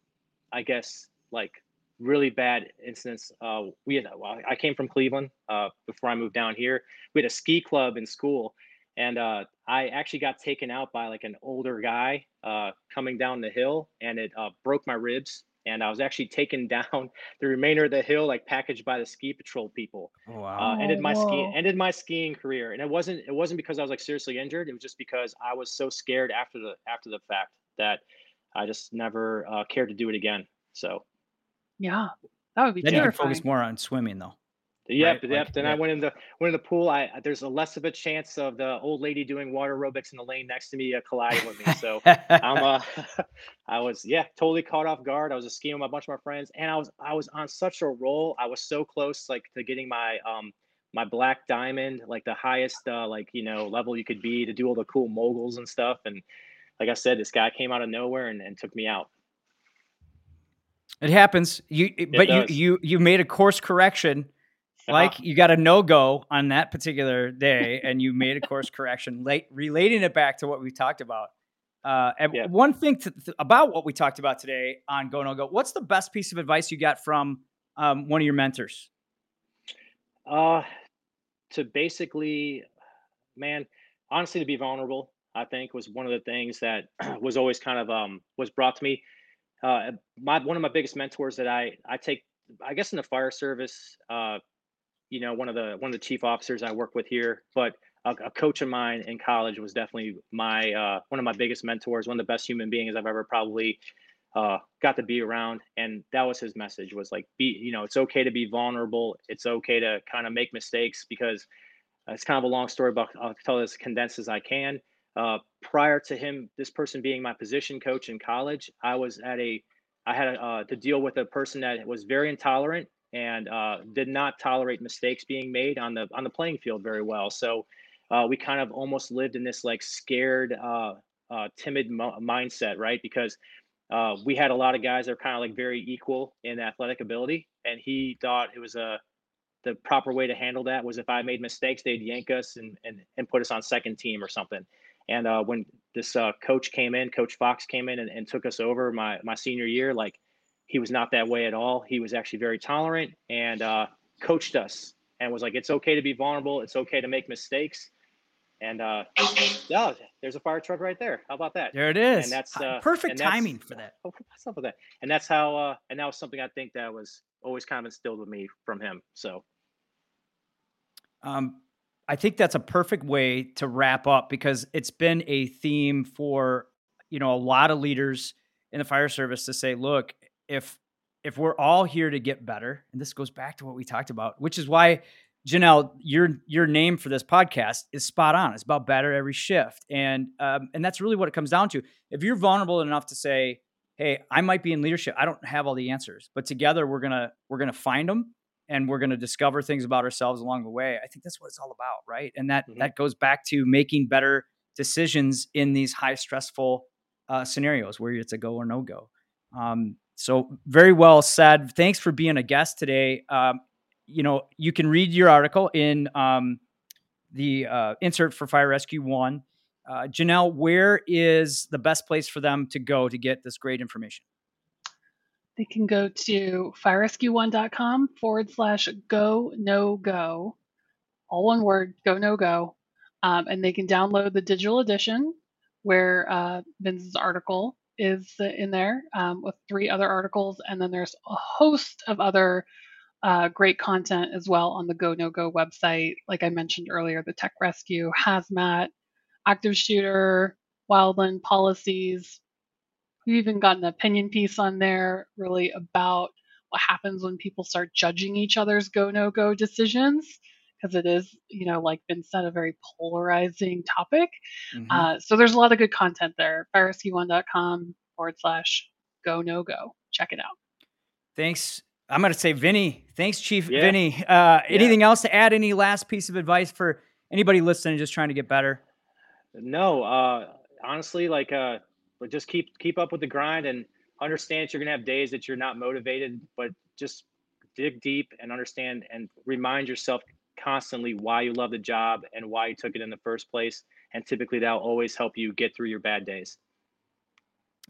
I guess, like really bad incidents. Uh, we had, well, I came from Cleveland uh, before I moved down here. We had a ski club in school, and uh, I actually got taken out by like an older guy uh, coming down the hill, and it uh, broke my ribs. And I was actually taken down the remainder of the hill, like packaged by the ski patrol people. Wow. Uh, ended my Whoa. ski, ended my skiing career. And it wasn't, it wasn't because I was like seriously injured. It was just because I was so scared after the, after the fact that I just never uh, cared to do it again. So. Yeah. That would be then terrifying. You can focus more on swimming though. Yep. Right? Yep. Like, then yeah. I went in the, went in the pool. I, there's a less of a chance of the old lady doing water aerobics in the lane next to me, uh, colliding with me. So I'm, uh, I was, yeah, totally caught off guard. I was skiing with a bunch of my friends, and I was, I was on such a roll. I was so close, like to getting my, um, my black diamond, like the highest, uh, like, you know, level you could be to do all the cool moguls and stuff. And like I said, this guy came out of nowhere and, and took me out. It happens. You, it but does. you, you, you made a course correction. Like you got a no-go on that particular day and you made a course correction late, relating it back to what we talked about. Uh, and yeah. one thing to th- about what we talked about today on Go No Go, what's the best piece of advice you got from um, one of your mentors? Uh, to basically, man, honestly, to be vulnerable, I think was one of the things that was always kind of um, was brought to me. Uh, my, one of my biggest mentors that I, I take, I guess in the fire service, uh, you know, one of the, one of the chief officers I work with here, but a, a coach of mine in college was definitely my, uh, one of my biggest mentors, one of the best human beings I've ever probably, uh, got to be around. And that was his message, was like, be, you know, it's okay to be vulnerable. It's okay to kind of make mistakes, because it's kind of a long story, but I'll tell as condensed as I can. Uh, prior to him, this person being my position coach in college, I was at a, I had a, uh, to deal with a person that was very intolerant and uh, did not tolerate mistakes being made on the on the playing field very well. So uh, we kind of almost lived in this like scared, uh, uh, timid mo- mindset, right? Because uh, we had a lot of guys that are kind of like very equal in athletic ability. And he thought it was a, the proper way to handle that was if I made mistakes, they'd yank us and, and, and put us on second team or something. And uh, when this uh, coach came in, Coach Fox came in and, and took us over my, my senior year. Like, he was not that way at all. He was actually very tolerant and uh, coached us and was like, it's okay to be vulnerable. It's okay to make mistakes. And uh, oh, there's a fire truck right there. How about that? There it is. And that's uh, perfect and that's, timing for that. Oh, what's up with that? And that's how, uh, and that was something I think that was always kind of instilled with me from him. So. Um, I think that's a perfect way to wrap up, because it's been a theme for, you know, a lot of leaders in the fire service to say, look, if, if we're all here to get better, and this goes back to what we talked about, which is why, Janelle, your, your name for this podcast is spot on. It's about better every shift. And, um, and that's really what it comes down to. If you're vulnerable enough to say, hey, I might be in leadership, I don't have all the answers, but together we're going to, we're going to find them. And we're going to discover things about ourselves along the way. I think that's what it's all about, right? And that mm-hmm. that goes back to making better decisions in these high stressful uh, scenarios where it's a go or no go. Um, so very well said. Thanks for being a guest today. Um, you know, you can read your article in um, the uh, insert for Fire Rescue One. Uh, Janelle, where is the best place for them to go to get this great information? They can go to fire rescue one dot com forward slash go, no go, all one word, go, no go. Um, and they can download the digital edition where uh, Vince's article is in there um, with three other articles. And then there's a host of other uh, great content as well on the go, no go website. Like I mentioned earlier, the tech rescue, hazmat, active shooter, wildland policies. We've even got an opinion piece on there really about what happens when people start judging each other's go, no go decisions, because it is, you know, like Vince said, a very polarizing topic. Mm-hmm. Uh, so there's a lot of good content there. fire rescue one dot com forward slash go, no go. Check it out. Thanks. I'm going to say Vinny. Thanks, Chief yeah. Vinny. Uh, yeah. Anything else to add? Any last piece of advice for anybody listening, just trying to get better? No, uh, honestly, like, uh, But just keep keep up with the grind and understand that you're gonna have days that you're not motivated, but just dig deep and understand and remind yourself constantly why you love the job and why you took it in the first place. And typically that'll always help you get through your bad days.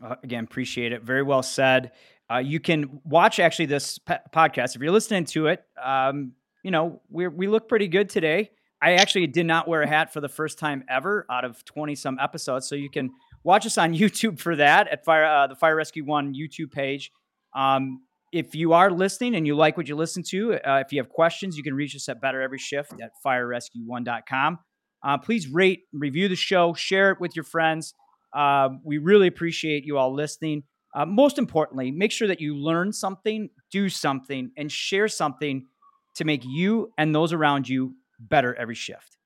Uh, again, appreciate it. Very well said. Uh, you can watch actually this pe- podcast. If you're listening to it, um, you know, we we look pretty good today. I actually did not wear a hat for the first time ever out of twenty some episodes. So you can watch us on YouTube for that at Fire uh, the Fire Rescue One YouTube page. Um, if you are listening and you like what you listen to, uh, if you have questions, you can reach us at Better Every Shift at fire rescue one dot com. Uh, please rate, review the show, share it with your friends. Uh, we really appreciate you all listening. Uh, most importantly, make sure that you learn something, do something, and share something to make you and those around you better every shift.